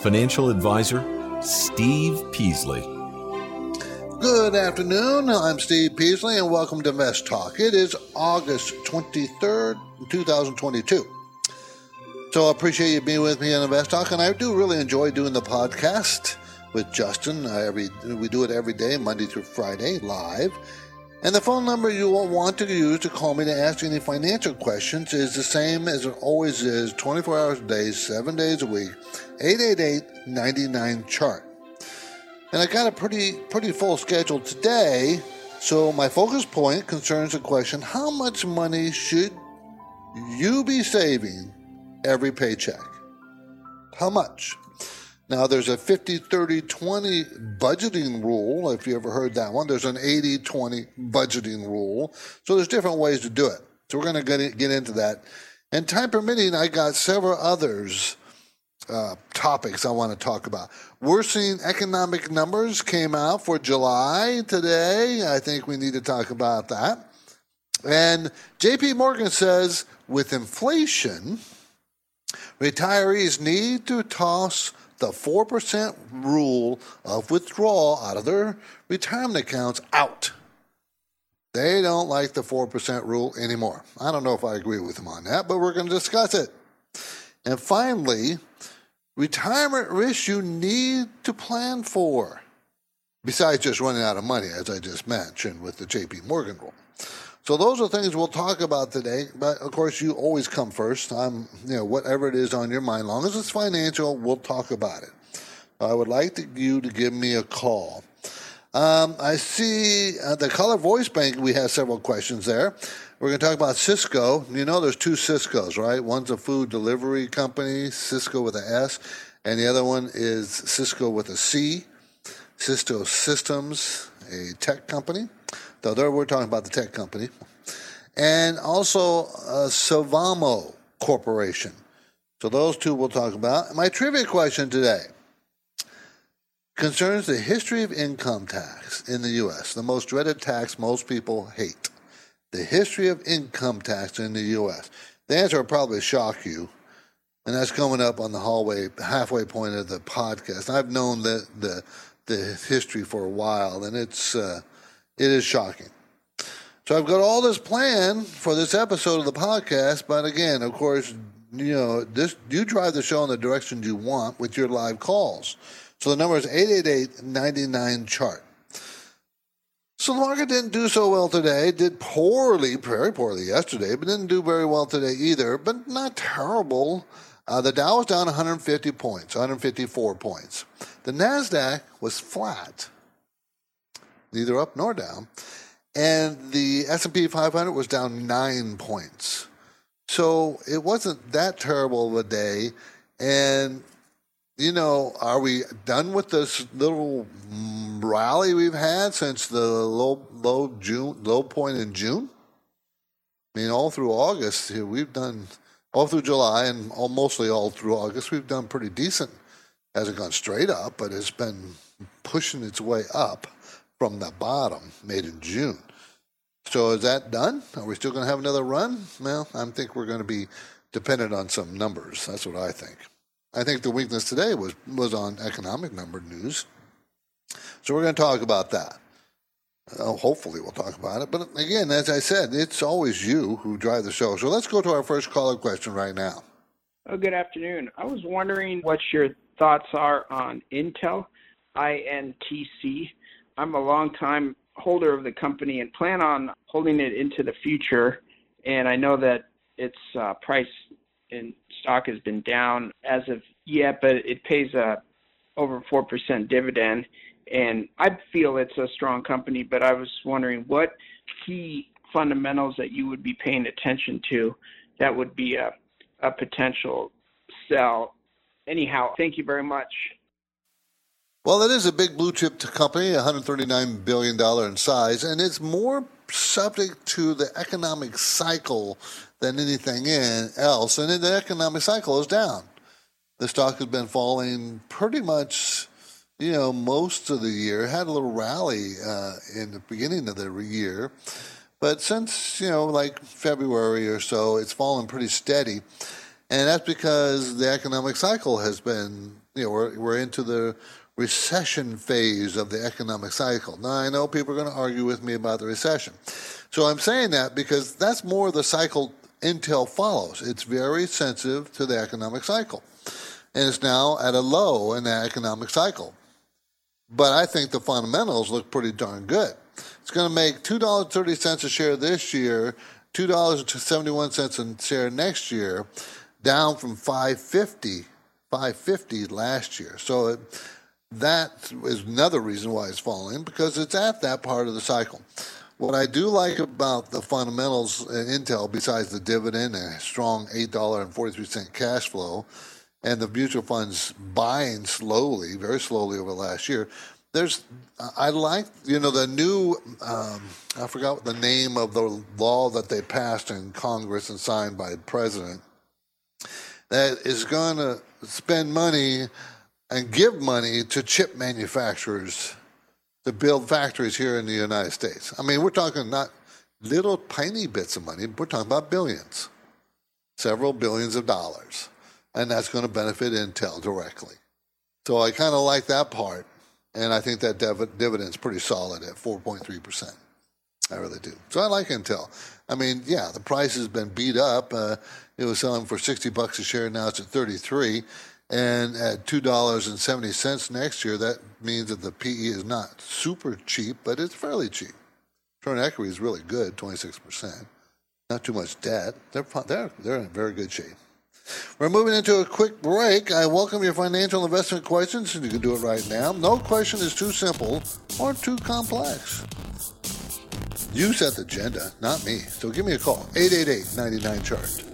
Financial Advisor Steve Peasley. Good afternoon. I'm Steve Peasley, and welcome to Invest Talk. It is August 23rd, 2022. So I appreciate you being with me on Invest Talk, and I do really enjoy doing the podcast with Justin. We do it every day, Monday through Friday, live. And the phone number you will want to use to call me to ask any financial questions is the same as it always is, 24 hours a day, 7 days a week, 888-99-CHART. And I got a pretty full schedule today, so my focus point concerns the question, how much money should you be saving every paycheck? How much? Now, there's a 50-30-20 budgeting rule, if you ever heard that one. There's an 80-20 budgeting rule. So there's different ways to do it. So we're going to get into that. And time permitting, I got several others. Topics I want to talk about. Worsening economic numbers came out for July today. I think we need to talk about that. And JP Morgan says, with inflation, retirees need to toss the 4% rule of withdrawal out of their retirement accounts out. They don't like the 4% rule anymore. I don't know if I agree with them on that, but we're going to discuss it. And finally, retirement risks you need to plan for, besides just running out of money, as I just mentioned with the JP Morgan rule. So those are things we'll talk about today. But of course, you always come first. Whatever it is on your mind, long as it's financial, we'll talk about it. I would like you to give me a call. I see the Color Voice Bank. We have several questions there. We're going to talk about Sysco. You know there's two Syscos, right? One's a food delivery company, Sysco with an S, and the other one is Sysco with a C, Cisco Systems, a tech company. The other, we're talking about the tech company. And also Savamo Corporation. So those two we'll talk about. My trivia question today concerns the history of income tax in the U.S., the most dreaded tax most people hate. The history of income tax in the U.S. The answer will probably shock you, and that's coming up on the halfway point of the podcast. I've known the history for a while, and it is shocking. So I've got all this planned for this episode of the podcast, but again, of course, you drive the show in the direction you want with your live calls. So the number is 888-99-CHART. So the market didn't do so well today, did poorly, very poorly yesterday, but didn't do very well today either, but not terrible. The Dow was down 150 points, 154 points. The NASDAQ was flat, neither up nor down, and the S&P 500 was down 9 points. So it wasn't that terrible of a day, and are we done with this little rally we've had since the low point in June? I mean, all through August, all through July, and mostly all through August, we've done pretty decent. Hasn't gone straight up, but it's been pushing its way up from the bottom made in June. So is that done? Are we still going to have another run? Well, I think we're going to be dependent on some numbers. That's what I think. I think the weakness today was on economic number news. So we're going to talk about that. Hopefully we'll talk about it. But again, as I said, it's always you who drive the show. So let's go to our first caller question right now. Oh, good afternoon. I was wondering what your thoughts are on Intel, INTC. I'm a long-time holder of the company and plan on holding it into the future. And I know that its price and stock has been down as of yet, but it pays a over 4% dividend, and I feel it's a strong company, but I was wondering what key fundamentals that you would be paying attention to that would be a potential sell. Anyhow, thank you very much. Well, it is a big blue chip company, $139 billion in size, and it's more subject to the economic cycle than anything else. And the economic cycle is down. The stock has been falling pretty much, you know, most of the year. It had a little rally in the beginning of the year. But since, you know, like February or so, it's fallen pretty steady. And that's because the economic cycle has been, you know, we're into the recession phase of the economic cycle. Now, I know people are going to argue with me about the recession. So I'm saying that because that's more the cycle Intel follows. It's very sensitive to the economic cycle. And it's now at a low in the economic cycle. But I think the fundamentals look pretty darn good. It's going to make $2.30 a share this year, $2.71 a share next year, down from $5.50 last year. So that is another reason why it's falling, because it's at that part of the cycle. What I do like about the fundamentals in Intel, besides the dividend and a strong $8.43 cash flow, and the mutual funds buying slowly, very slowly over the last year. I like, you know, the new, I forgot the name of the law that they passed in Congress and signed by the president, that is going to spend money and give money to chip manufacturers to build factories here in the United States. I mean, we're talking not little tiny bits of money, we're talking about billions, several billions of dollars. And that's going to benefit Intel directly. So I kind of like that part, and I think that dividend's pretty solid at 4.3%. I really do. So I like Intel. I mean, yeah, the price has been beat up. It was selling for $60 a share. Now it's at $33, and at $2.70 next year, that means that the PE is not super cheap, but it's fairly cheap. Return on equity is really good, 26%. Not too much debt. They're in very good shape. We're moving into a quick break. I welcome your financial investment questions, and you can do it right now. No question is too simple or too complex. You set the agenda, not me. So give me a call, 888-99-CHART.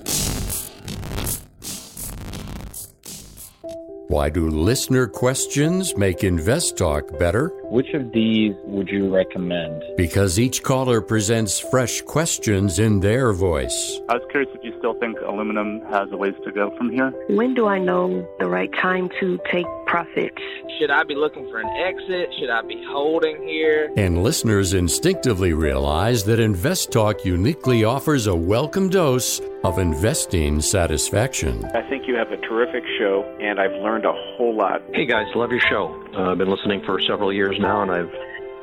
Why do listener questions make Invest Talk better? Which of these would you recommend? Because each caller presents fresh questions in their voice. I was curious if you still think aluminum has a ways to go from here. When do I know the right time to take profits? Should I be looking for an exit? Should I be holding here? And listeners instinctively realize that Invest Talk uniquely offers a welcome dose of investing satisfaction. I think you have a terrific show, and I've learned a whole lot. Hey guys, love your show. I've been listening for several years now, and I've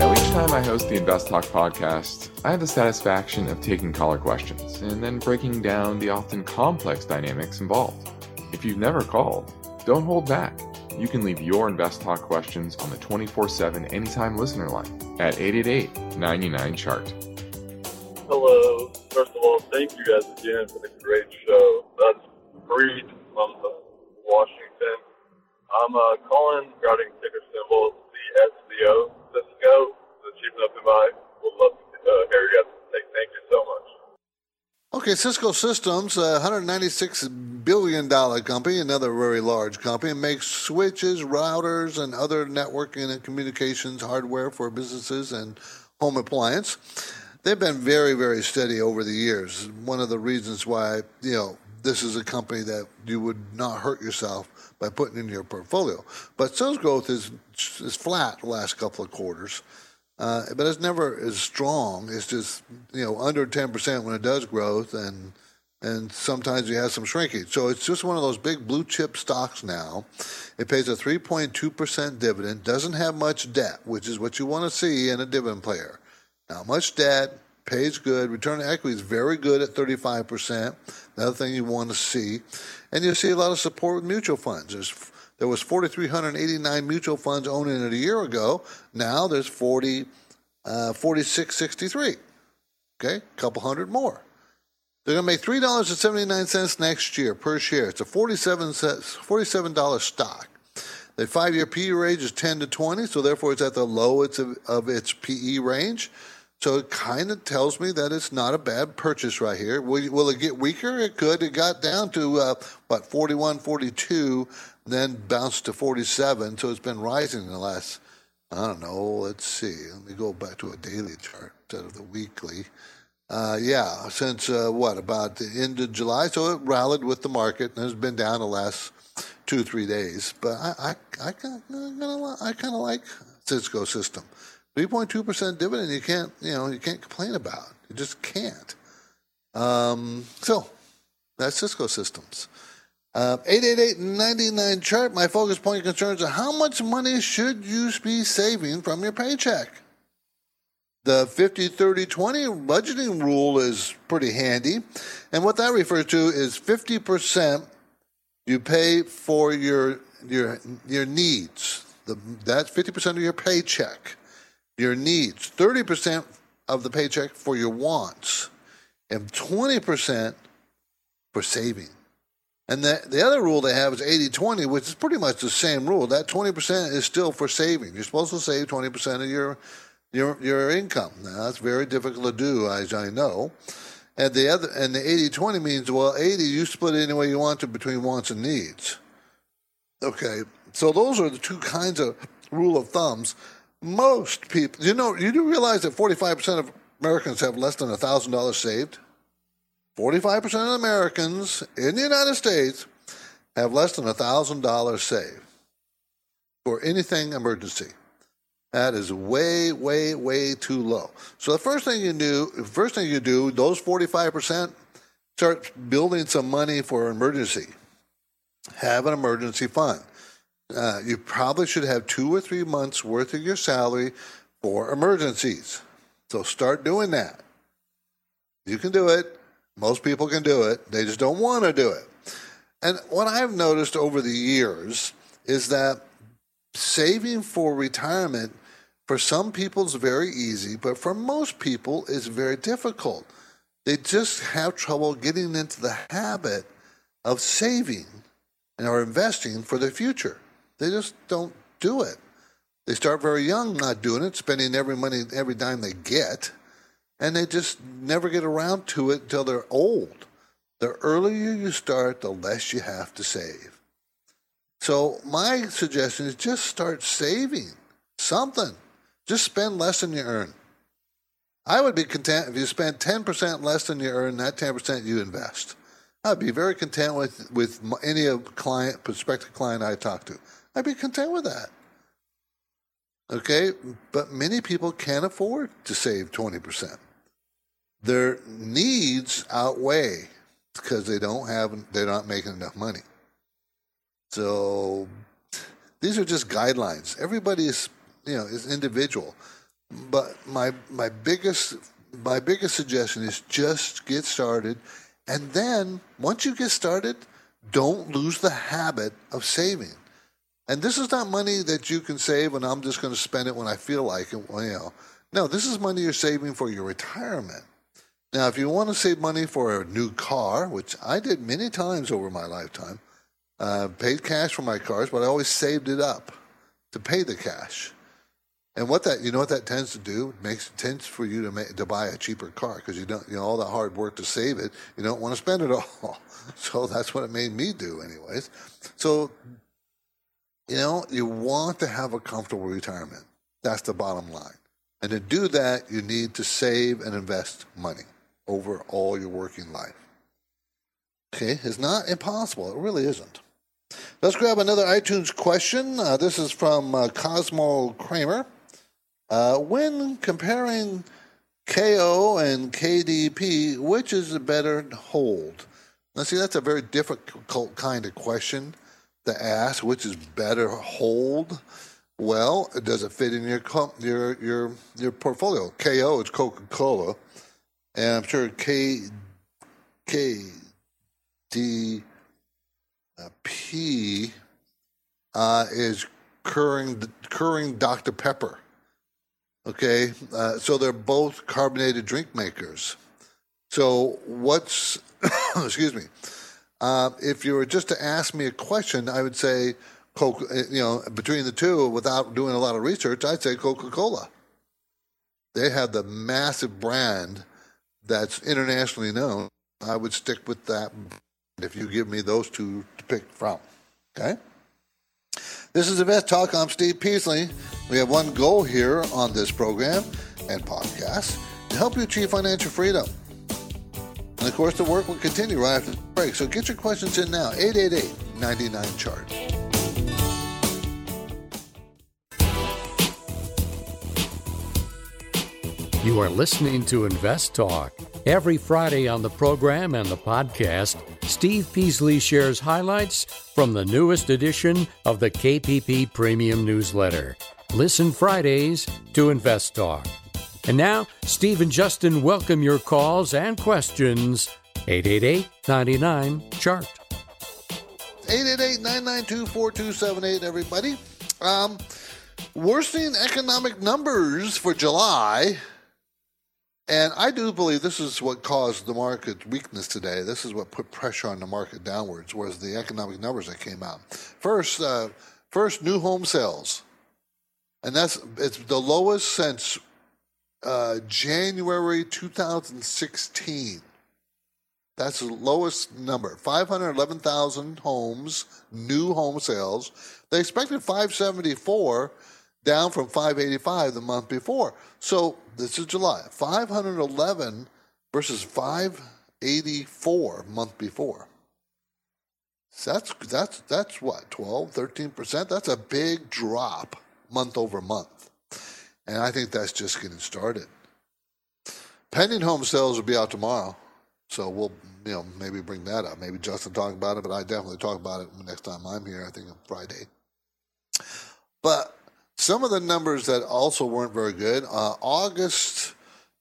Every time I host the Invest Talk podcast, I have the satisfaction of taking caller questions and then breaking down the often complex dynamics involved. If you've never called, don't hold back. You can leave your Invest Talk questions on the 24/7 Anytime Listener line at 888-99-CHART. Hello. First of all, thank you guys again for the great show. That's Reed from Washington. I'm calling regarding ticker symbol CSCO. Cisco. Thank you so much. Okay, Cisco Systems, a $196 billion company, another very large company, makes switches, routers, and other networking and communications hardware for businesses and home appliance. They've been very, very steady over the years. One of the reasons why, you know, this is a company that you would not hurt yourself by putting in your portfolio. But sales growth is flat the last couple of quarters. But it's never as strong. It's just, you know, under 10% when it does growth, and sometimes you have some shrinkage. So it's just one of those big blue chip stocks now. It pays a 3.2% dividend, doesn't have much debt, which is what you want to see in a dividend player. Not much debt, pays good. Return on equity is very good at 35%. Another thing you want to see. And you see a lot of support with mutual funds. There was 4,389 mutual funds owned in it a year ago. Now there's 40, $46.63. Okay, a couple hundred more. They're going to make $3.79 next year per share. It's a $47 stock. The 5-year PE range is 10 to 20, so therefore it's at the low of its PE range. So it kind of tells me that it's not a bad purchase right here. Will it get weaker? It could. It got down to, 41, 42, then bounced to 47. So it's been rising the last, I don't know, let's see. Let me go back to a daily chart instead of the weekly. Since, about the end of July. So it rallied with the market and has been down the last 2-3 days. But I kind of like Cisco Systems. 3.2% dividend you can't complain about. You just can't. So that's Cisco Systems. 888-99-CHART. My focus point concerns are how much money should you be saving from your paycheck? The 50-30-20 budgeting rule is pretty handy. And what that refers to is 50% you pay for your needs. That's 50% of your paycheck. Your needs, 30% of the paycheck for your wants, and 20% for saving. And the other rule they have is 80-20, which is pretty much the same rule. That 20% is still for saving. You're supposed to save 20% of your income. Now, that's very difficult to do, as I know. And the 80-20 means, 80 you split it any way you want to between wants and needs. Okay, so those are the two kinds of rule of thumbs. Most people, you do realize that 45% of Americans have less than $1,000 saved? 45% of Americans in the United States have less than $1,000 saved for anything emergency. That is way, way, way too low. So the first thing you do, those 45%, start building some money for emergency. Have an emergency fund. You probably should have 2 or 3 months worth of your salary for emergencies. So start doing that. You can do it. Most people can do it. They just don't want to do it. And what I've noticed over the years is that saving for retirement for some people is very easy, but for most people it's very difficult. They just have trouble getting into the habit of saving and are investing for their future. They just don't do it. They start very young not doing it, spending every dime they get, and they just never get around to it until they're old. The earlier you start, the less you have to save. So my suggestion is just start saving something. Just spend less than you earn. I would be content if you spend 10% less than you earn, that 10% you invest. I'd be very content with any prospective client I talk to. I'd be content with that. Okay? But many people can't afford to save 20%. Their needs outweigh because they're not making enough money. So these are just guidelines. Everybody is individual. But my biggest suggestion is just get started. And then, once you get started, don't lose the habit of saving. And this is not money that you can save and I'm just going to spend it when I feel like it. No, this is money you're saving for your retirement. Now, if you want to save money for a new car, which I did many times over my lifetime, paid cash for my cars, but I always saved it up to pay the cash. And what that tends to do, it tends for you to buy a cheaper car because you don't all the hard work to save it, you don't want to spend it all. So that's what it made me do, anyways. So you want to have a comfortable retirement. That's the bottom line. And to do that, you need to save and invest money over all your working life. Okay, it's not impossible. It really isn't. Let's grab another iTunes question. This is from Cosmo Kramer. When comparing KO and KDP, which is the better hold? Now, see, that's a very difficult kind of question to ask. Which is better hold? Well, does it fit in your portfolio? KO is Coca-Cola, and I'm sure KDP is Keurig Dr Pepper. Okay, so they're both carbonated drink makers. So what's, excuse me, if you were just to ask me a question, I would say, between the two, without doing a lot of research, I'd say Coca-Cola. They have the massive brand that's internationally known. I would stick with that if you give me those two to pick from, okay? This is Invest Talk. I'm Steve Peasley. We have one goal here on this program and podcast: to help you achieve financial freedom. And, of course, the work will continue right after the break. So get your questions in now, 888-99-CHART. You are listening to Invest Talk. Every Friday on the program and the podcast, Steve Peasley shares highlights from the newest edition of the KPP Premium Newsletter. Listen Fridays to Invest Talk. And now, Steve and Justin welcome your calls and questions. 888-99-CHART. 888-992-4278, everybody. We're seeing economic numbers for July, and I do believe this is what caused the market weakness today. This is what put pressure on the market downwards, was the economic numbers that came out. First, new home sales. And it's the lowest since January 2016. That's the lowest number. 511,000 homes, new home sales. They expected 574, down from 585 the month before. So this is July. 511 versus 584 month before. So that's what, 12, 13%? That's a big drop month over month. And I think that's just getting started. Pending home sales will be out tomorrow, so we'll maybe bring that up. Maybe Justin talk about it, but I definitely talk about it next time I'm here. I think on Friday. But some of the numbers that also weren't very good: August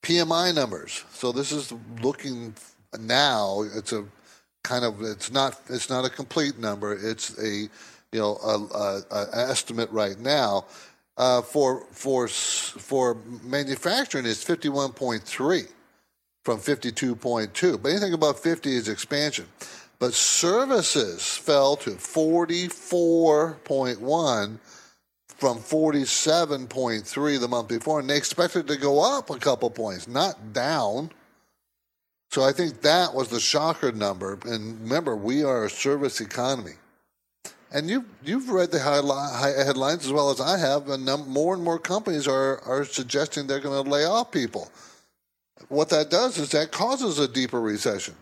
PMI numbers. So this is looking now. It's not a complete number. It's a estimate right now. For manufacturing, it's 51.3 from 52.2. But anything above 50 is expansion. But services fell to 44.1 from 47.3 the month before, and they expected to go up a couple points, not down. So I think that was the shocker number. And remember, we are a service economy. And you've read the headlines as well as I have, and more and more companies are suggesting they're going to lay off people. What that does is that causes a deeper recession.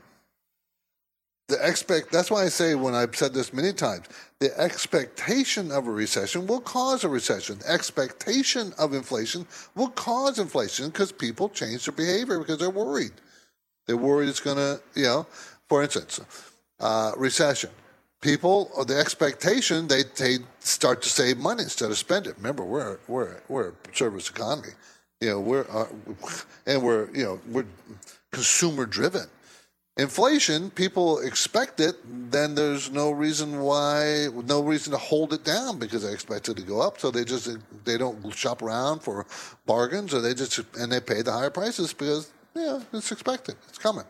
That's why I say, when I've said this many times, the expectation of a recession will cause a recession. The expectation of inflation will cause inflation because people change their behavior because they're worried. They're worried it's going to, for instance, recession. People, or the expectation, they start to save money instead of spend it. Remember, we're a service economy, we're consumer driven. Inflation, people expect it. Then there's no reason to hold it down because they expect it to go up. So they don't shop around for bargains, or they pay the higher prices because it's expected, it's coming.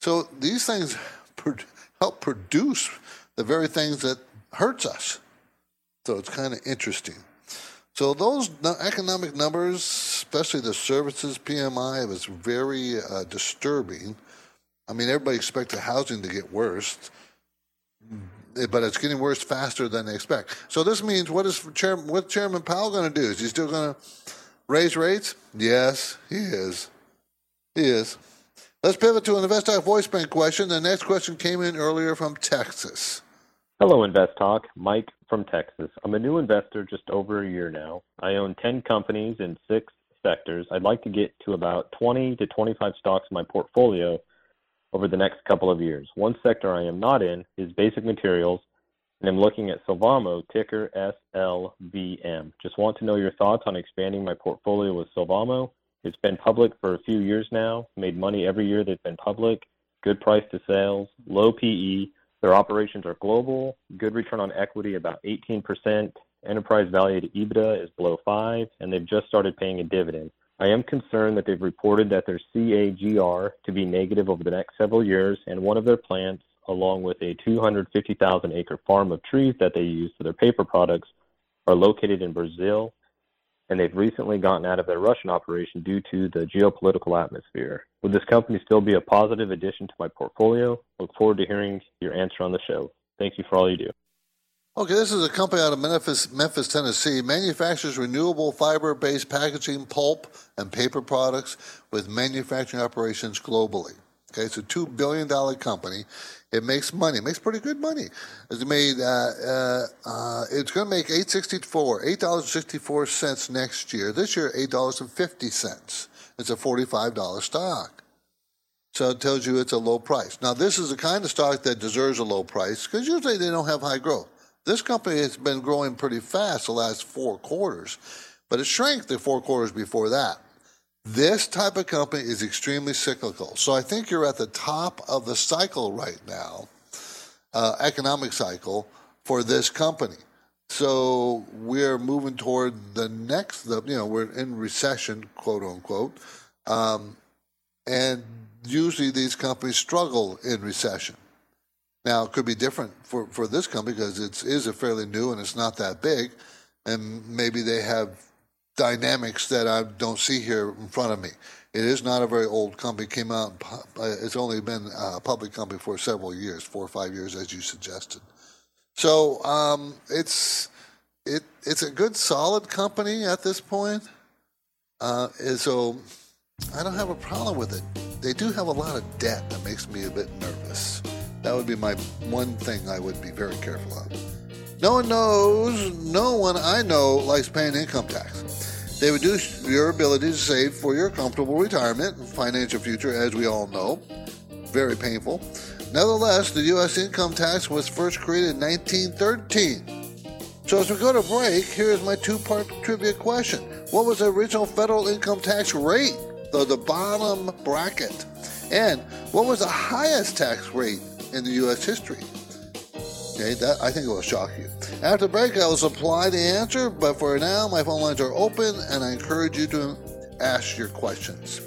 So these things help produce the very things that hurts us. So it's kind of interesting. So those economic numbers, especially the services PMI, was very disturbing. I mean, everybody expected housing to get worse, but it's getting worse faster than they expect. So this means, what Chairman Powell going to do? Is he still going to raise rates? Yes, he is. He is. Let's pivot to an InvestTalk voice bank question. The next question came in earlier from Texas. Hello, InvestTalk. Mike from Texas. I'm a new investor just over a year now. I own 10 companies in 6 sectors. I'd like to get to about 20 to 25 stocks in my portfolio over the next couple of years. One sector I am not in is basic materials, and I'm looking at Savamo, ticker SLVM. Just want to know your thoughts on expanding my portfolio with Savamo. It's been public for a few years now, made money every year they've been public, good price to sales, low PE. Their operations are global, good return on equity, about 18%, Enterprise value to EBITDA is below 5, and they've just started paying a dividend. I am concerned that they've reported that their CAGR to be negative over the next several years, and one of their plants, along with a 250,000-acre farm of trees that they use for their paper products, are located in Brazil, and they've recently gotten out of their Russian operation due to the geopolitical atmosphere. Would this company still be a positive addition to my portfolio? Look forward to hearing your answer on the show. Thank you for all you do. Okay, this is a company out of Memphis, Tennessee, manufactures renewable fiber-based packaging, pulp, and paper products with manufacturing operations globally. Okay, it's a $2 billion company. It makes money. It makes pretty good money. It's made. It's going to make $8.64 next year. This year, $8.50. It's a $45 stock. So it tells you it's a low price. Now, this is the kind of stock that deserves a low price because usually they don't have high growth. This company has been growing pretty fast the last 4 quarters, but it shrank the 4 quarters before that. This type of company is extremely cyclical. So I think you're at the top of the cycle right now, economic cycle, for this company. So we're moving toward the next, we're in recession, quote unquote. And usually these companies struggle in recession. Now, it could be different for this company because it is a fairly new and it's not that big. And maybe they have dynamics that I don't see here in front of me. It is not a very old company. Came out, it's only been a public company for several years, 4 or 5 years, as you suggested. So it's a good, solid company at this point. So I don't have a problem with it. They do have a lot of debt that makes me a bit nervous. That would be my one thing I would be very careful of. No one I know likes paying income tax. They reduce your ability to save for your comfortable retirement and financial future, as we all know. Very painful. Nevertheless, the U.S. income tax was first created in 1913. So as we go to break, here's my two-part trivia question. What was the original federal income tax rate, though the bottom bracket? And what was the highest tax rate in the U.S. history? Okay, that, I think it will shock you. After break, I will supply the answer, but for now, my phone lines are open, and I encourage you to ask your questions.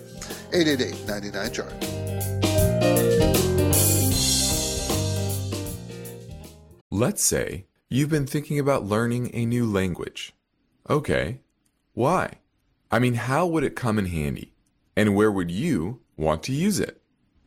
888-99-CHART. Let's say you've been thinking about learning a new language. Okay, why? I mean, how would it come in handy? And where would you want to use it?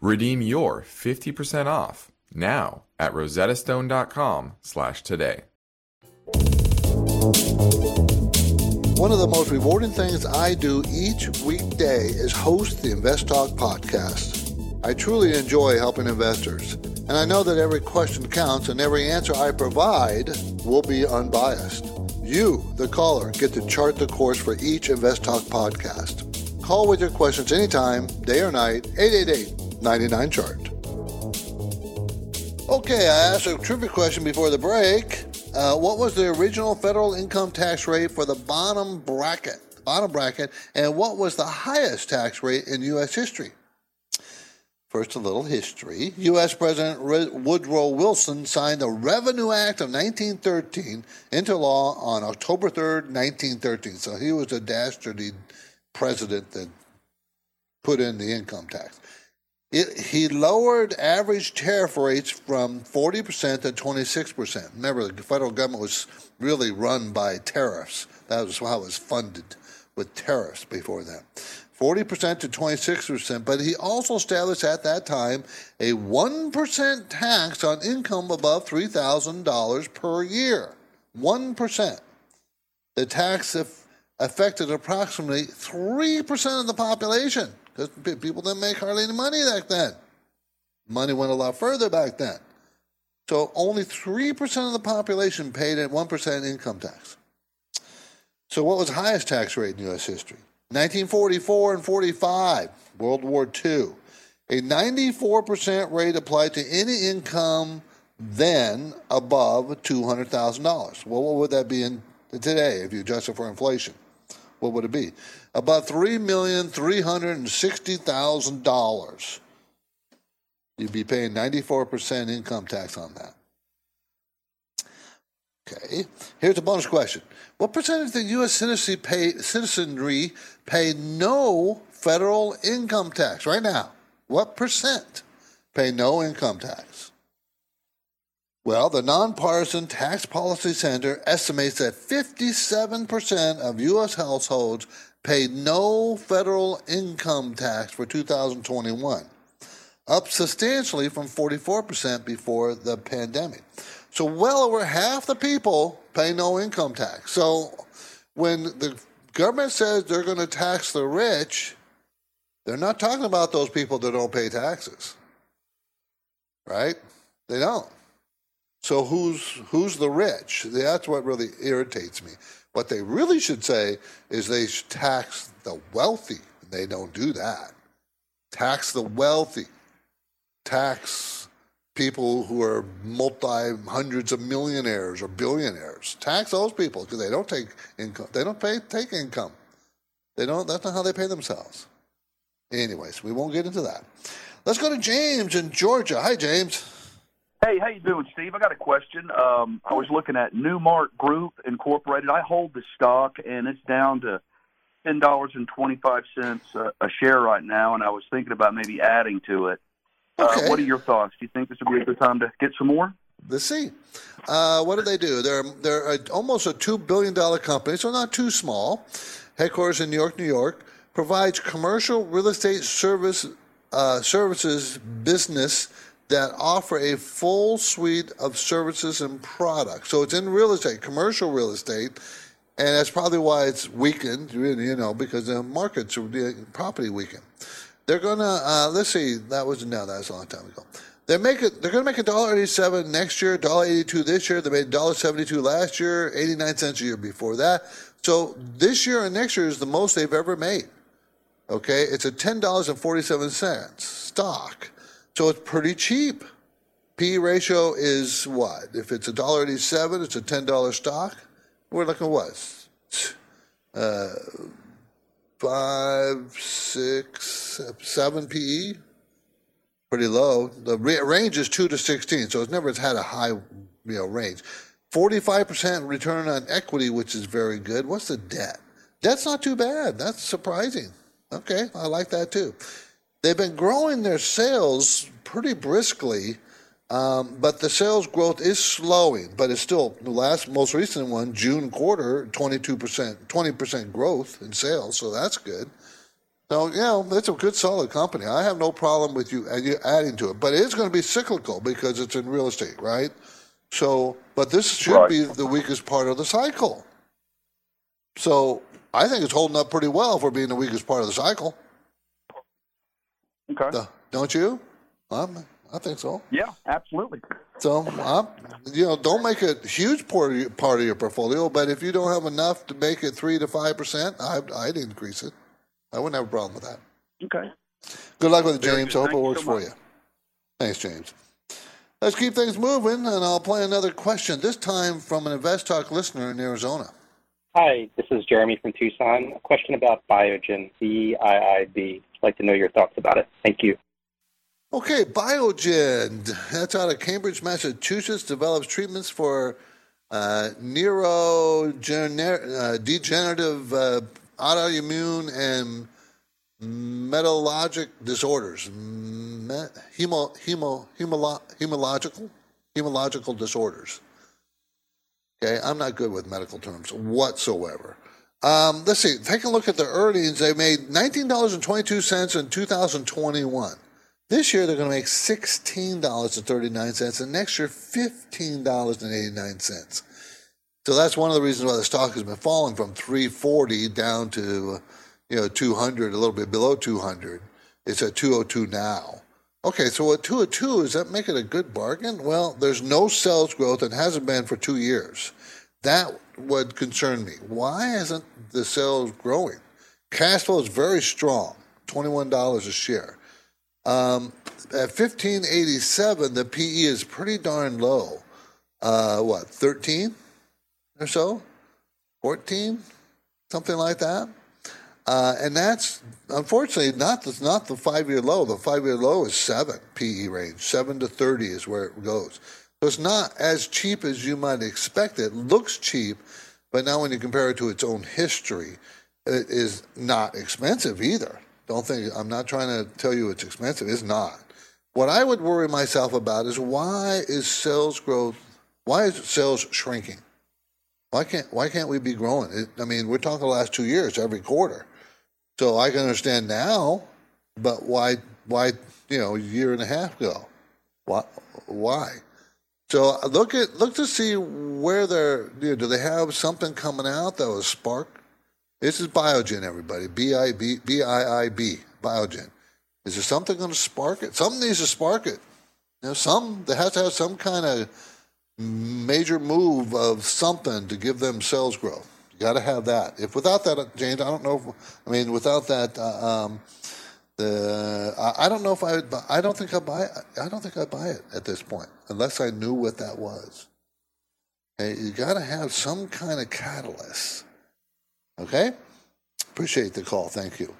Redeem your 50% off now at rosettastone.com/today. One of the most rewarding things I do each weekday is host the Invest Talk podcast. I truly enjoy helping investors, and I know that every question counts and every answer I provide will be unbiased. You, the caller, get to chart the course for each Invest Talk podcast. Call with your questions anytime, day or night, 888 99 chart. Okay, I asked a trivia question before the break. What was the original federal income tax rate for the bottom bracket, and what was the highest tax rate in U.S. history? First, a little history. U.S. President Woodrow Wilson signed the Revenue Act of 1913 into law on October 3rd, 1913. So he was a dastardly president that put in the income tax. He lowered average tariff rates from 40% to 26%. Remember, the federal government was really run by tariffs. That was how it was funded, with tariffs before that. 40% to 26%, but he also established at that time a 1% tax on income above $3,000 per year. 1%. The tax affected approximately 3% of the population, because people didn't make hardly any money back then. Money went a lot further back then. So only 3% of the population paid a 1% income tax. So what was the highest tax rate in U.S. history? 1944 and 45, World War II. A 94% rate applied to any income then above $200,000. Well, what would that be in today if you adjust it for inflation? What would it be? About $3,360,000. You'd be paying 94% income tax on that. Okay, here's a bonus question. What percentage of the U.S. citizenry pay no federal income tax right now? What percent pay no income tax? Well, the Nonpartisan Tax Policy Center estimates that 57% of U.S. households paid no federal income tax for 2021, up substantially from 44% before the pandemic. So well over half the people pay no income tax. So when the government says they're going to tax the rich, they're not talking about those people that don't pay taxes, right? They don't. So who's the rich? That's what really irritates me. What they really should say is they should tax the wealthy. They don't do that. Tax the wealthy. Tax people who are hundreds of millionaires or billionaires. Tax those people because they don't take income. They don't take income. They don't. That's not how they pay themselves. Anyways, we won't get into that. Let's go to James in Georgia. Hi, James. Hey, how you doing, Steve? I got a question. I was looking at Newmark Group Incorporated. I hold the stock, and it's down to $10.25 a share right now, and I was thinking about maybe adding to it. Okay. What are your thoughts? Do you think this would be a good time to get some more? Let's see. What do they do? They're almost a $2 billion company, so not too small. Headquarters in New York. Provides commercial real estate services business that offer a full suite of services and products. So it's in real estate, commercial real estate, and that's probably why it's weakened, because the markets are property weakened. They're gonna that's a long time ago. They're gonna make $1.87 next year, $1.82 this year. They made $1.72 last year, 89 cents a year before that. So this year and next year is the most they've ever made. Okay, it's a $10.47 stock, so it's pretty cheap. P/E ratio is what? If it's $1.87, it's a $10 stock. We're looking at what? 5, 6, 7 PE, pretty low. The range is 2 to 16, so it's had a high, range. 45% return on equity, which is very good. What's the debt? Debt's not too bad. That's surprising. Okay, I like that too. They've been growing their sales pretty briskly, but the sales growth is slowing. But it's still the most recent one, June quarter, 20% growth in sales, so that's good. So, that's a good, solid company. I have no problem with you adding to it. But it is going to be cyclical because it's in real estate, right? So, but this should be the weakest part of the cycle. So, I think it's holding up pretty well for being the weakest part of the cycle. Okay. Don't you? I think so. Yeah, absolutely. So, don't make it a huge part of your portfolio, but if you don't have enough to make it 3 to 5%, I'd increase it. I wouldn't have a problem with that. Okay. Good luck with it, James. I hope it works for you. Thanks, James. Let's keep things moving, and I'll play another question, this time from an InvestTalk listener in Arizona. Hi, this is Jeremy from Tucson. A question about Biogen, BIIB. I'd like to know your thoughts about it. Thank you. Okay, Biogen, that's out of Cambridge, Massachusetts, develops treatments for neurodegenerative autoimmune and metalogic disorders, hematological disorders. Okay, I'm not good with medical terms whatsoever. Let's see. Take a look at their earnings. They made $19.22 in 2021. This year, they're going to make $16.39, and next year, $15.89. So that's one of the reasons why the stock has been falling from 340 down to 200, a little bit below 200. It's at 202 now. Okay, so at 202, does that make it a good bargain? Well, there's no sales growth and hasn't been for 2 years. That would concern me. Why isn't the sales growing? Cash flow is very strong, $21 a share. At 15.87, the PE is pretty darn low. 13 or so? 14? Something like that? And that's, unfortunately, not the five-year low. The five-year low is 7 PE range. 7 to 30 is where it goes. So it's not as cheap as you might expect. It looks cheap, but now when you compare it to its own history, it is not expensive either. I'm not trying to tell you it's expensive. It's not. What I would worry myself about is why is sales shrinking? Why can't we be growing? We're talking the last 2 years, every quarter. So I can understand now, but why a year and a half ago? Why? So look to see where they're, do they have something coming out that will spark? This is Biogen, everybody, BIIB, Biogen. Is there something going to spark it? Something needs to spark it. There has to have some kind of major move of something to give them sales growth. You got to have that. If without that, James, I don't think I'd buy it at this point unless I knew what that was. Okay, you got to have some kind of catalyst. Okay? Appreciate the call. Thank you.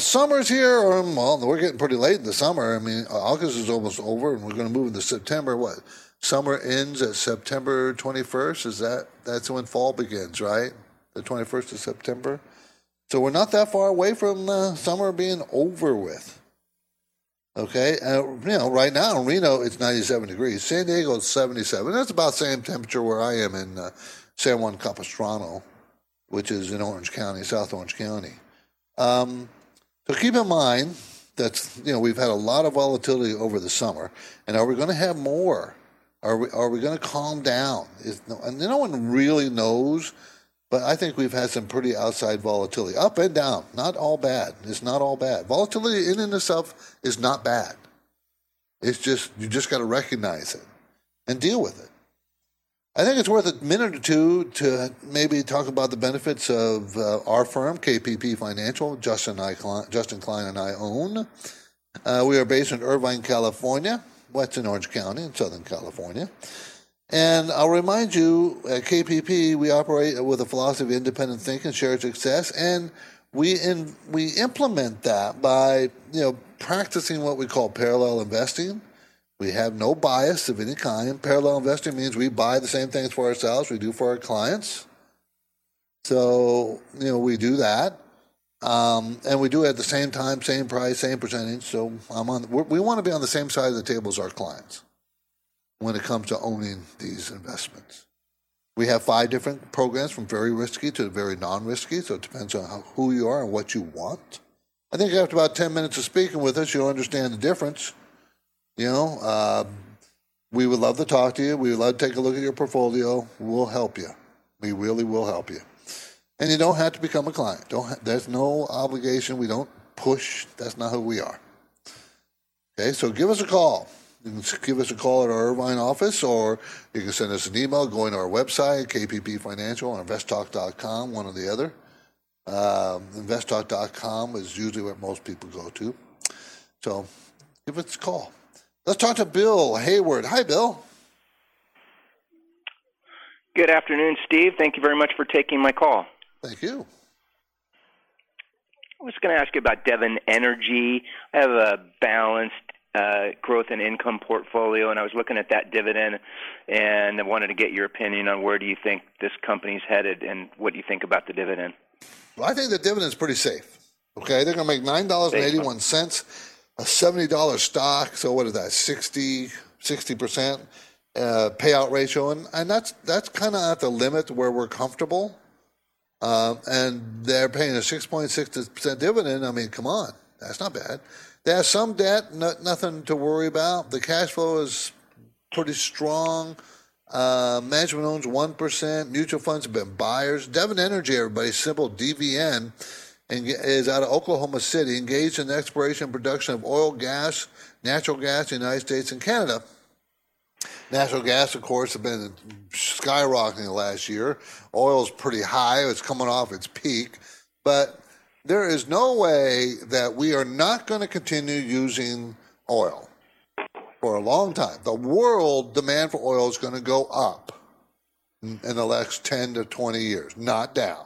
Summer's here. We're getting pretty late in the summer. August is almost over, and we're going to move into September. What? Summer ends at September 21st. That's when fall begins, right? The 21st of September. So we're not that far away from summer being over with. Okay? Right now in Reno, it's 97 degrees. San Diego is 77. That's about the same temperature where I am in San Juan Capistrano, which is in Orange County, South Orange County. So keep in mind that we've had a lot of volatility over the summer, and are we going to have more? Are we going to calm down? No one really knows, but I think we've had some pretty outside volatility, up and down. Not all bad. It's not all bad. Volatility in and of itself is not bad. It's just you just got to recognize it and deal with it. I think it's worth a minute or two to maybe talk about the benefits of our firm, KPP Financial. Justin Klein and I own. We are based in Irvine, California. That's in Orange County in Southern California. And I'll remind you, at KPP, we operate with a philosophy of independent thinking, shared success, and we implement that by practicing what we call parallel investing. We have no bias of any kind. Parallel investing means we buy the same things for ourselves we do for our clients. So, we do that. And we do it at the same time, same price, same percentage. So we want to be on the same side of the table as our clients when it comes to owning these investments. We have 5 different programs from very risky to very non-risky. So it depends on who you are and what you want. I think after about 10 minutes of speaking with us, you'll understand the difference. We would love to talk to you. We would love to take a look at your portfolio. We'll help you. We really will help you. And you don't have to become a client. There's no obligation. We don't push. That's not who we are. Okay, so give us a call. You can give us a call at our Irvine office, or you can send us an email going to our website, KPP Financial, or investtalk.com, one or the other. Investtalk.com is usually what most people go to. So give us a call. Let's talk to Bill Hayward. Hi, Bill. Good afternoon, Steve. Thank you very much for taking my call. Thank you. I was going to ask you about Devon Energy. I have a balanced growth and income portfolio, and I was looking at that dividend, and I wanted to get your opinion on where do you think this company's headed and what do you think about the dividend? Well, I think the dividend's pretty safe. Okay, they're going to make $9.81, a $70 stock, so what is that, 60% payout ratio, and that's kind of at the limit where we're comfortable. And they're paying a 6.6% dividend. I mean, come on, that's not bad. They have some debt, nothing to worry about. The cash flow is pretty strong. Management owns 1%. Mutual funds have been buyers. Devon Energy, everybody, simple DVN, and is out of Oklahoma City, engaged in the exploration and production of oil, gas, natural gas in the United States and Canada. Natural gas, of course, has been skyrocketing the last year. Oil's pretty high. It's coming off its peak. But there is no way that we are not going to continue using oil for a long time. The world demand for oil is going to go up in the next 10 to 20 years, not down.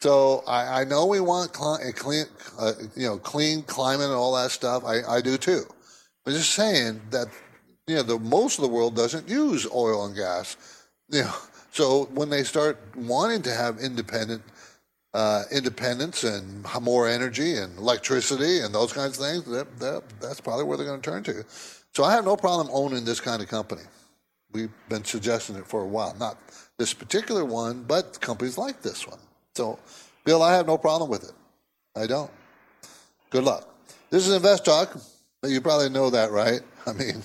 So I know we want clean climate and all that stuff. I do too. But just saying that, you know, most of the world doesn't use oil and gas. You know, so when they start wanting to have independence and more energy and electricity and those kinds of things, that's probably where they're going to turn to. So I have no problem owning this kind of company. We've been suggesting it for a while. Not this particular one, but companies like this one. So, Bill, I have no problem with it. I don't. Good luck. This is Invest Talk. You probably know that, right? I mean,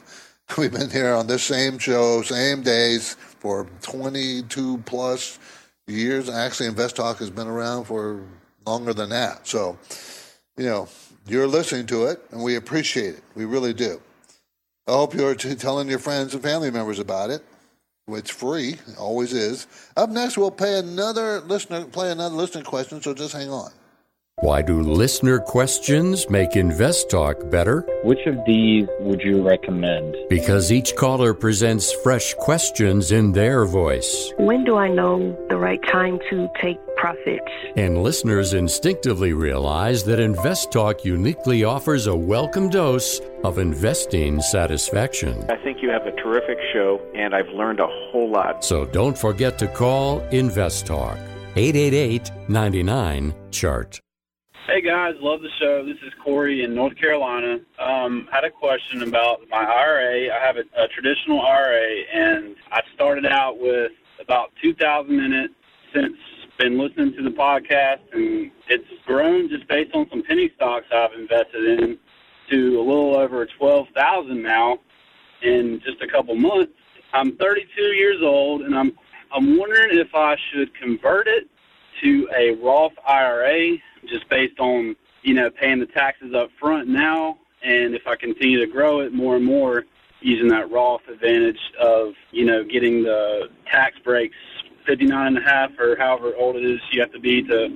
we've been here on this same show, same days for 22 plus years. Actually, Invest Talk has been around for longer than that. So, you know, you're listening to it, and we appreciate it. We really do. I hope you're telling your friends and family members about it. It's free, it always is. Up next, we'll play another listener question. So just hang on. Why do listener questions make Invest Talk better? Which of these would you recommend? Because each caller presents fresh questions in their voice. When do I know the right time to take profits? And listeners instinctively realize that Invest Talk uniquely offers a welcome dose of investing satisfaction. I think you have a terrific show, and I've learned a whole lot. So don't forget to call Invest Talk, 888-99-CHART. Hey guys, love the show. This is Corey in North Carolina. Had a question about my IRA. I have a traditional IRA, and I started out with about 2,000 in it. Since been listening to the podcast, and it's grown just based on some penny stocks I've invested in to a little over 12,000 now in just a couple months. I'm 32 years old, and I'm wondering if I should convert it to a Roth IRA, just based on, you know, paying the taxes up front now, and if I continue to grow it more and more, using that Roth advantage of, you know, getting the tax breaks, 59.5 or however old it is you have to be to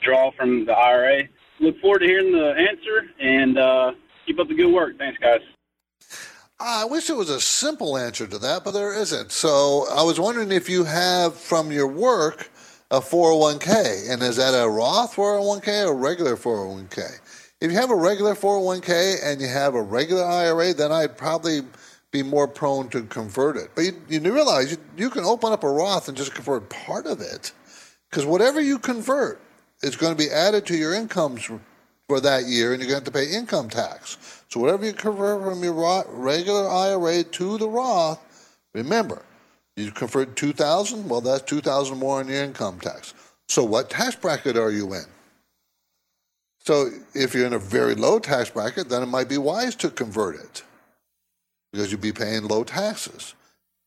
draw from the IRA. Look forward to hearing the answer, and keep up the good work. Thanks, guys. I wish there was a simple answer to that, but there isn't. So I was wondering if you have from your work a 401k, and is that a Roth 401k or a regular 401k? If you have a regular 401k and you have a regular IRA, then I'd probably be more prone to convert it. But you realize you can open up a Roth and just convert part of it, because whatever you convert is going to be added to your incomes for that year, and you're going to have to pay income tax. So whatever you convert from your regular IRA to the Roth, remember, you convert $2,000, well, that's $2,000 more on your income tax. So what tax bracket are you in? So if you're in a very low tax bracket, then it might be wise to convert it, because you'd be paying low taxes.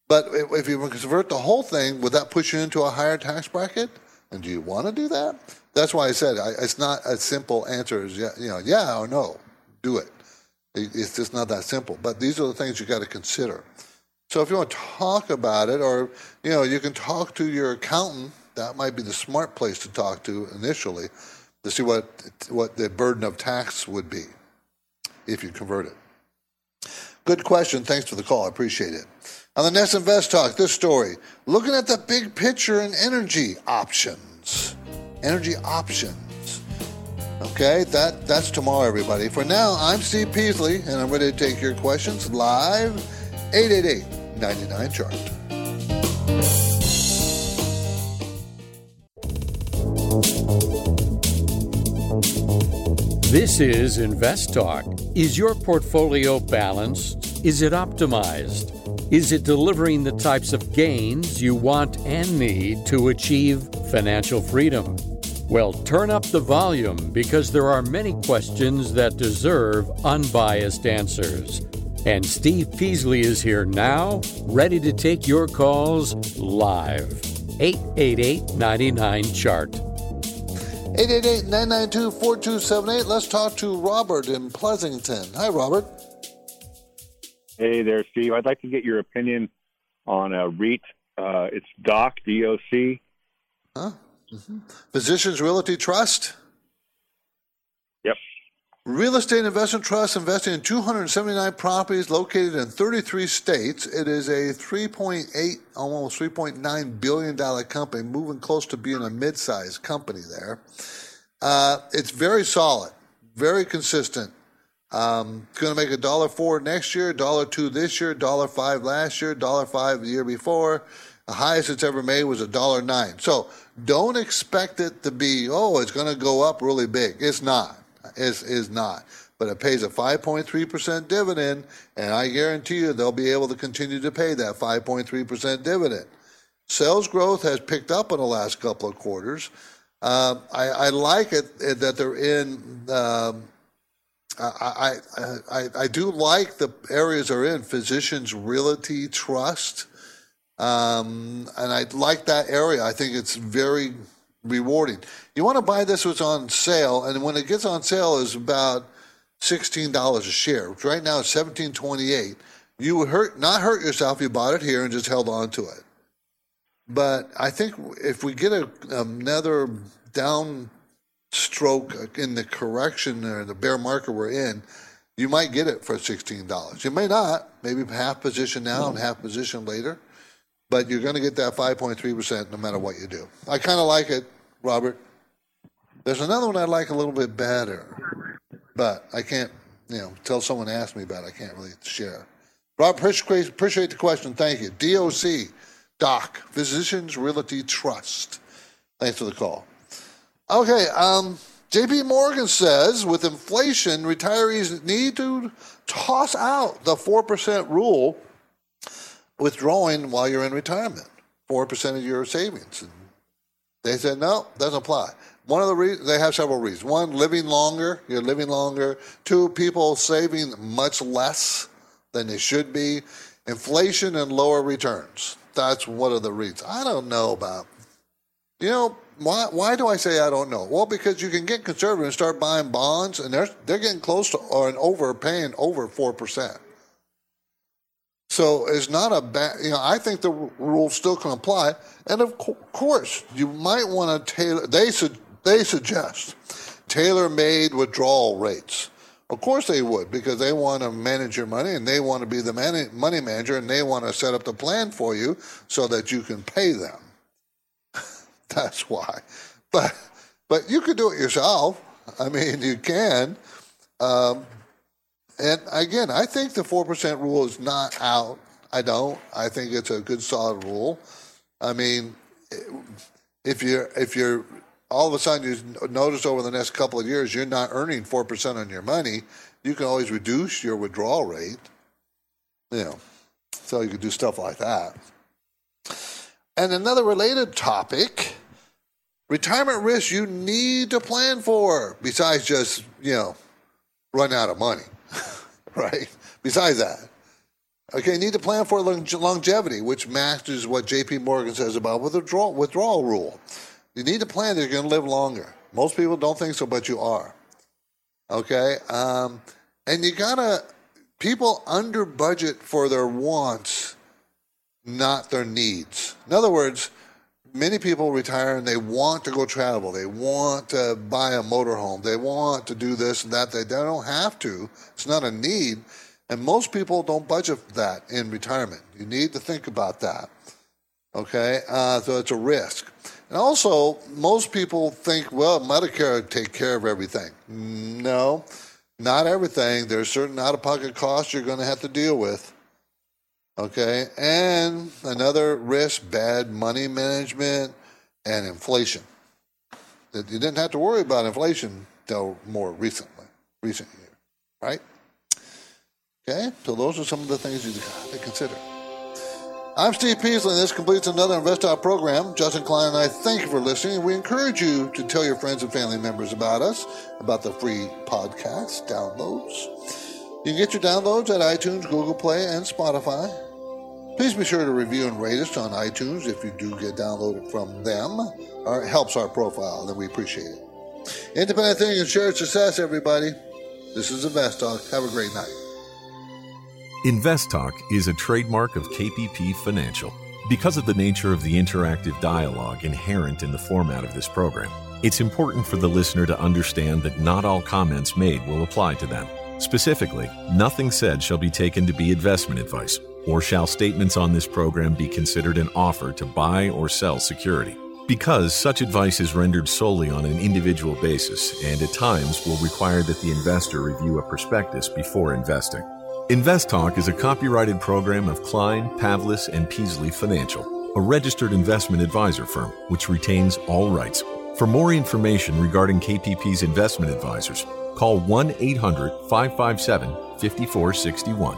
But if you convert the whole thing, would that push you into a higher tax bracket? And do you want to do that? That's why I said it's not a simple answer as, you know, yeah or no, do it. It's just not that simple. But these are the things you got to consider. So if you want to talk about it, or, you know, you can talk to your accountant. That might be the smart place to talk to initially, to see what the burden of tax would be if you convert it. Good question. Thanks for the call. I appreciate it. On the next Invest Talk, this story, looking at the big picture in energy options. Energy options. Okay, that's tomorrow, everybody. For now, I'm Steve Peasley, and I'm ready to take your questions live, 888-99-CHART. This is Invest Talk. Is your portfolio balanced? Is it optimized? Is it delivering the types of gains you want and need to achieve financial freedom? Well, turn up the volume, because there are many questions that deserve unbiased answers. And Steve Peasley is here now, ready to take your calls live. 888-99-CHART. 888-992-4278. Let's talk to Robert in Pleasanton. Hi, Robert. Hey there, Steve. I'd like to get your opinion on a REIT. It's DOC, D-O-C. Huh? Mm-hmm. Physicians Realty Trust? Yep. Real Estate Investment Trust investing in 279 properties located in 33 states. It is a $3.8, almost $3.9 billion company, moving close to being a mid-sized company there. It's very solid, very consistent. Going to make $1.04 next year, $1.02 this year, $1.05 last year, $1.05 the year before. The highest it's ever made was $1.09. So don't expect it to be, oh, it's going to go up really big. It's not. Is not. But it pays a 5.3% dividend, and I guarantee you they'll be able to continue to pay that 5.3% dividend. Sales growth has picked up in the last couple of quarters. I like it that they're in... I do like the areas they're in, Physicians Realty Trust, and I like that area. I think it's very rewarding. You want to buy this what's on sale, and when it gets on sale, it's about $16 a share. Right now, it's $17.28. You would not hurt yourself if you bought it here and just held on to it. But I think if we get another downstroke in the correction or the bear market we're in, you might get it for $16. You may not, maybe half position now and half position later, but you're going to get that 5.3% no matter what you do. I kind of like it, Robert. There's another one I like a little bit better, but I can't, until someone asks me about it, I can't really share. Rob, appreciate the question. Thank you. DOC, DOC, Physicians Realty Trust. Thanks for the call. Okay, J.P. Morgan says, with inflation, retirees need to toss out the 4% rule, withdrawing while you're in retirement, 4% of your savings. And they said, no, doesn't apply. One of the reasons, they have several reasons. One, living longer, you're living longer. Two, people saving much less than they should be. Inflation and lower returns. That's one of the reasons. I don't know about, Why do I say I don't know? Well, because you can get conservative and start buying bonds, and they're getting close to or overpaying over 4%. So it's not a bad, I think the rules still can apply. And of course, you might want to tailor, they suggest tailor-made withdrawal rates. Of course they would, because they want to manage your money, and they want to be the money manager, and they want to set up the plan for you so that you can pay them. That's why. But you could do it yourself. I mean, you can. And again, I think the 4% rule is not out. I don't. I think it's a good, solid rule. I mean, if you're all of a sudden you notice over the next couple of years you're not earning 4% on your money, you can always reduce your withdrawal rate. So you could do stuff like that. And another related topic, retirement risks you need to plan for, besides just, run out of money, right? Besides that. Okay, need to plan for longevity, which matches what J.P. Morgan says about withdrawal rule. You need to plan that you're going to live longer. Most people don't think so, but you are. Okay? And you got to, people under budget for their wants, not their needs. In other words, many people retire and they want to go travel. They want to buy a motorhome. They want to do this and that. They don't have to. It's not a need. And most people don't budget that in retirement. You need to think about that, okay? So it's a risk. And also, most people think, well, Medicare take care of everything. No, not everything. There's certain out-of-pocket costs you're going to have to deal with, okay? And another risk, bad money management and inflation. You didn't have to worry about inflation till more recent year, right? Okay, so those are some of the things you got to consider. I'm Steve Peasley, and this completes another Invest Out program. Justin Klein and I thank you for listening. We encourage you to tell your friends and family members about us, about the free podcast downloads. You can get your downloads at iTunes, Google Play, and Spotify. Please be sure to review and rate us on iTunes if you do get downloaded from them. It helps our profile, and we appreciate it. Independent thinking and shared success, everybody. This is Invest Talk. Have a great night. InvestTalk is a trademark of KPP Financial. Because of the nature of the interactive dialogue inherent in the format of this program, it's important for the listener to understand that not all comments made will apply to them. Specifically, nothing said shall be taken to be investment advice, or shall statements on this program be considered an offer to buy or sell security. Because such advice is rendered solely on an individual basis and at times will require that the investor review a prospectus before investing. InvestTalk is a copyrighted program of Klein, Pavlis, and Peasley Financial, a registered investment advisor firm, which retains all rights. For more information regarding KPP's investment advisors, call 1-800-557-5461.